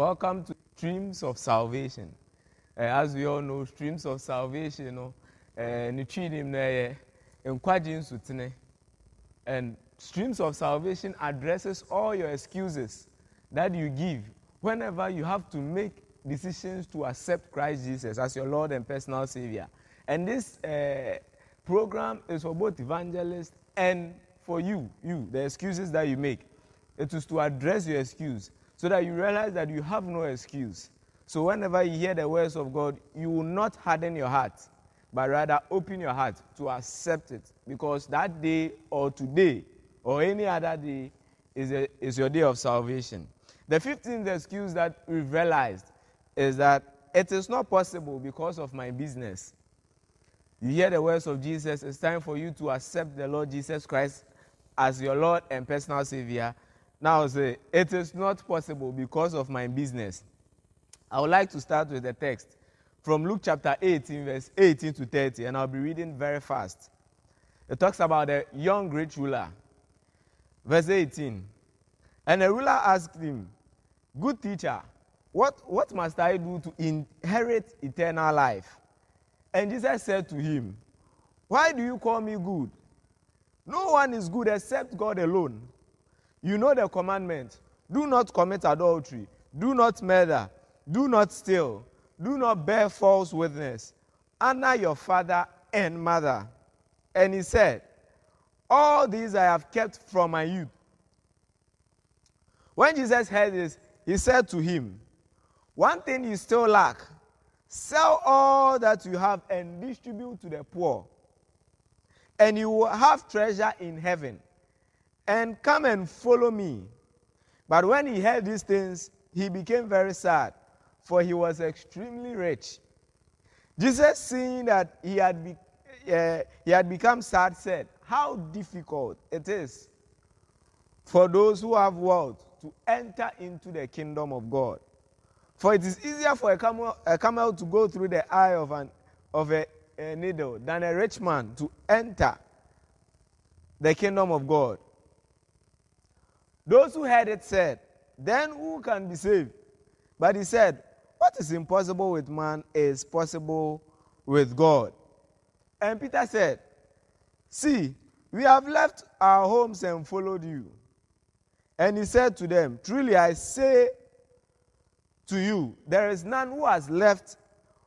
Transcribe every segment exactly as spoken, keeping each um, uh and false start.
Welcome to Streams of Salvation. Uh, as we all know, Streams of Salvation, you know, and Streams of Salvation addresses all your excuses that you give whenever you have to make decisions to accept Christ Jesus as your Lord and personal Savior. And this uh, program is for both evangelists and for you, you, the excuses that you make. It is to address your excuse so that you realize that you have no excuse. So whenever you hear the words of God, you will not harden your heart, but rather open your heart to accept it, because that day or today or any other day is, a, is your day of salvation. The fifteenth excuse that we've realized is that it is not possible because of my business. You hear the words of Jesus, it's time for you to accept the Lord Jesus Christ as your Lord and personal Savior. Now say, it is not possible because of my business. I would like to start with the text from Luke chapter eighteen, verse eighteen to thirty, and I'll be reading very fast. It talks about a young rich ruler. Verse eighteen, and the ruler asked him, "Good teacher, what, what must I do to inherit eternal life?" And Jesus said to him, "Why do you call me good? No one is good except God alone. You know the commandment, do not commit adultery, do not murder, do not steal, do not bear false witness, honor your father and mother." And he said, "All these I have kept from my youth." When Jesus heard this, he said to him, "One thing you still lack. Sell all that you have and distribute to the poor, and you will have treasure in heaven. And come and follow me." But when he heard these things, he became very sad, for he was extremely rich. Jesus, seeing that he had, be, uh, he had become sad, said, "How difficult it is for those who have wealth to enter into the kingdom of God. For it is easier for a camel, a camel to go through the eye of, an, of a, a needle than a rich man to enter the kingdom of God." Those who heard it said, "Then who can be saved?" But he said, "What is impossible with man is possible with God." And Peter said, "See, we have left our homes and followed you." And he said to them, "Truly I say to you, there is none who has left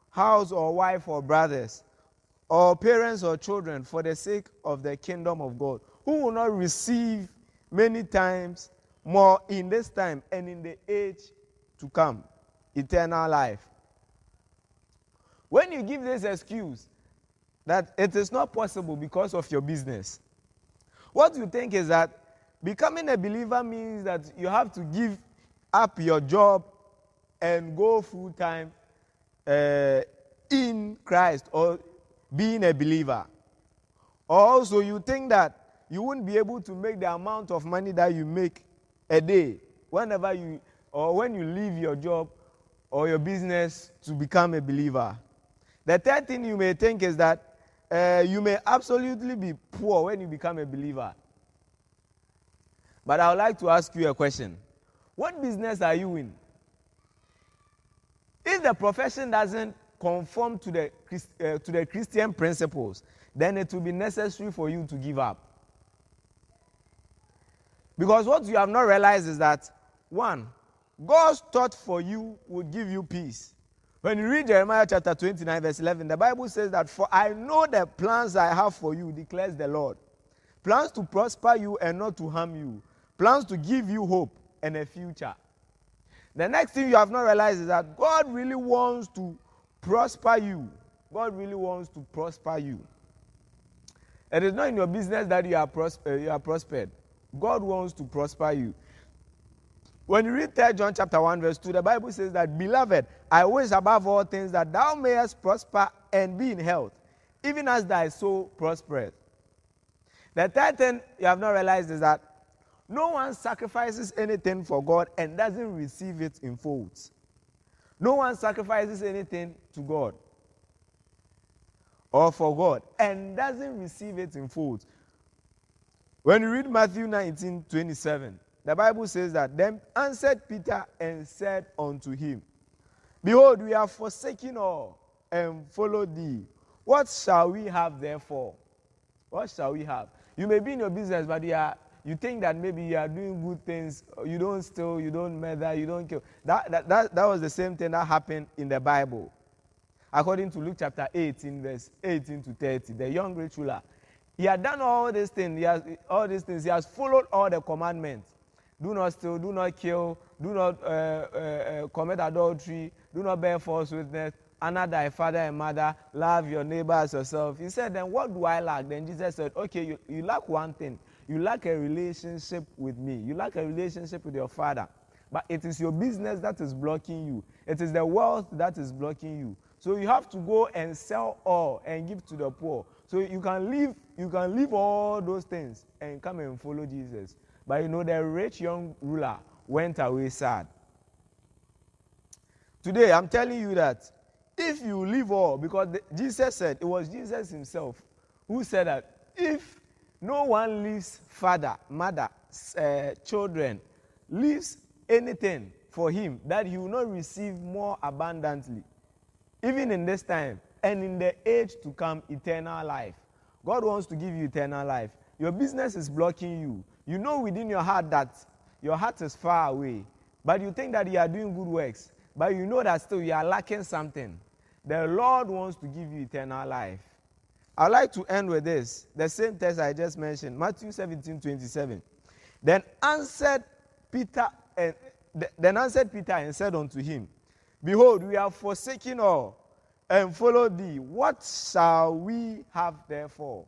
house or wife or brothers or parents or children for the sake of the kingdom of God, who will not receive many times more in this time and in the age to come eternal life." When you give this excuse that it is not possible because of your business, what you think is that becoming a believer means that you have to give up your job and go full-time uh, in Christ or being a believer. Also, you think that you won't be able to make the amount of money that you make a day whenever you or when you leave your job or your business to become a believer. The third thing you may think is that uh, you may absolutely be poor when you become a believer. But I would like to ask you a question. What business are you in? If the profession doesn't conform to the, uh, to the Christian principles, then it will be necessary for you to give up. Because what you have not realized is that, one, God's thought for you would give you peace. When you read Jeremiah chapter twenty-nine, verse eleven, the Bible says that, "For I know the plans I have for you, declares the Lord. Plans to prosper you and not to harm you. Plans to give you hope and a future." The next thing you have not realized is that God really wants to prosper you. God really wants to prosper you. It is not in your business that you are, pros- uh, you are prospered. God wants to prosper you. When you read Third John chapter one, verse two, the Bible says that, "Beloved, I wish above all things that thou mayest prosper and be in health, even as thy soul prospereth." The third thing you have not realized is that no one sacrifices anything for God and doesn't receive it in folds. No one sacrifices anything to God or for God and doesn't receive it in folds. When you read Matthew nineteen, twenty-seven, the Bible says that, then answered Peter and said unto him, Behold, we have forsaken all and followed thee. What shall we have therefore? What shall we have? You may be in your business, but you are, you think that maybe you are doing good things. You don't steal, you don't murder, you don't kill. That, that, that, that was the same thing that happened in the Bible. According to Luke chapter eighteen, verse eighteen to thirty, the young rich ruler, he had done all these things. He has, all these things. He has followed all the commandments. Do not steal, do not kill, do not uh, uh, commit adultery, do not bear false witness, honor thy father and mother, love your neighbor as yourself. He said, then what do I lack? Then Jesus said, okay, you, you lack one thing. You lack a relationship with me. You lack a relationship with your father. But it is your business that is blocking you. It is the wealth that is blocking you. So you have to go and sell all and give to the poor. So you can leave, you can leave all those things and come and follow Jesus. But you know, the rich young ruler went away sad. Today, I'm telling you that if you leave all, because the, Jesus said, it was Jesus himself who said that if no one leaves father, mother, uh, children, leaves anything for him, that he will not receive more abundantly. Even in this time, and in the age to come, eternal life. God wants to give you eternal life. Your business is blocking you. You know within your heart that your heart is far away, but you think that you are doing good works, but you know that still you are lacking something. The Lord wants to give you eternal life. I'd like to end with this, the same text I just mentioned, Matthew seventeen twenty-seven. Then answered Peter and, then answered Peter and said unto him, Behold, we have forsaken all and followed thee. What shall we have therefore?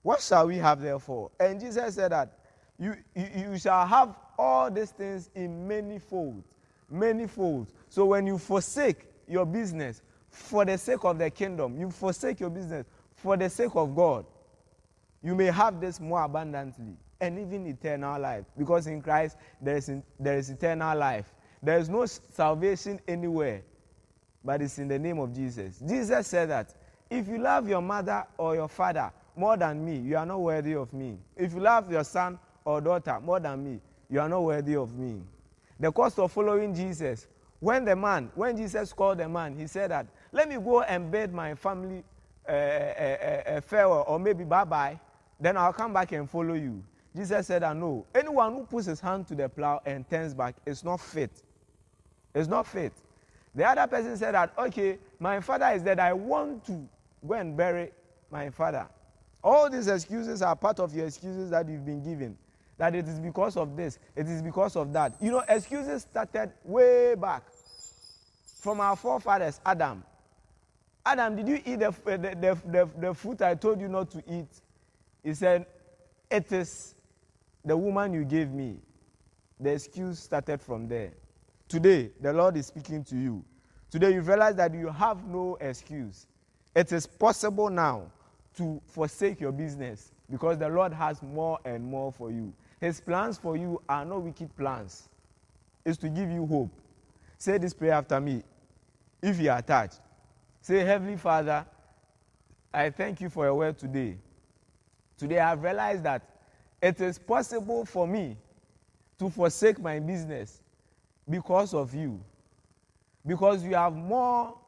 What shall we have therefore? And Jesus said that you, you, you shall have all these things in many folds, many folds. So when you forsake your business for the sake of the kingdom, you forsake your business for the sake of God, you may have this more abundantly and even eternal life. Because in Christ, there is, in, there is eternal life. There is no salvation anywhere, but it's in the name of Jesus. Jesus said that if you love your mother or your father more than me, you are not worthy of me. If you love your son or daughter more than me, you are not worthy of me. The cost of following Jesus, when the man, when Jesus called the man, he said that, let me go and bid my family uh, a, a, a farewell or maybe bye-bye, then I'll come back and follow you. Jesus said that no, anyone who puts his hand to the plow and turns back is not fit. It's not faith. The other person said that, okay, my father is dead. I want to go and bury my father. All these excuses are part of your excuses that you've been given. That it is because of this. It is because of that. You know, excuses started way back from our forefathers, Adam. Adam, did you eat the, the, the, the, the fruit I told you not to eat? He said, it is the woman you gave me. The excuse started from there. Today, the Lord is speaking to you. Today, you realize that you have no excuse. It is possible now to forsake your business because the Lord has more and more for you. His plans for you are no wicked plans. It's to give you hope. Say this prayer after me, if you are attached. Say, Heavenly Father, I thank you for your word today. Today, I have realized that it is possible for me to forsake my business because of you, because you have more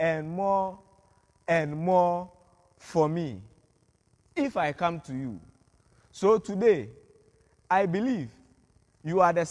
and more and more for me if I come to you. So today, I believe you are the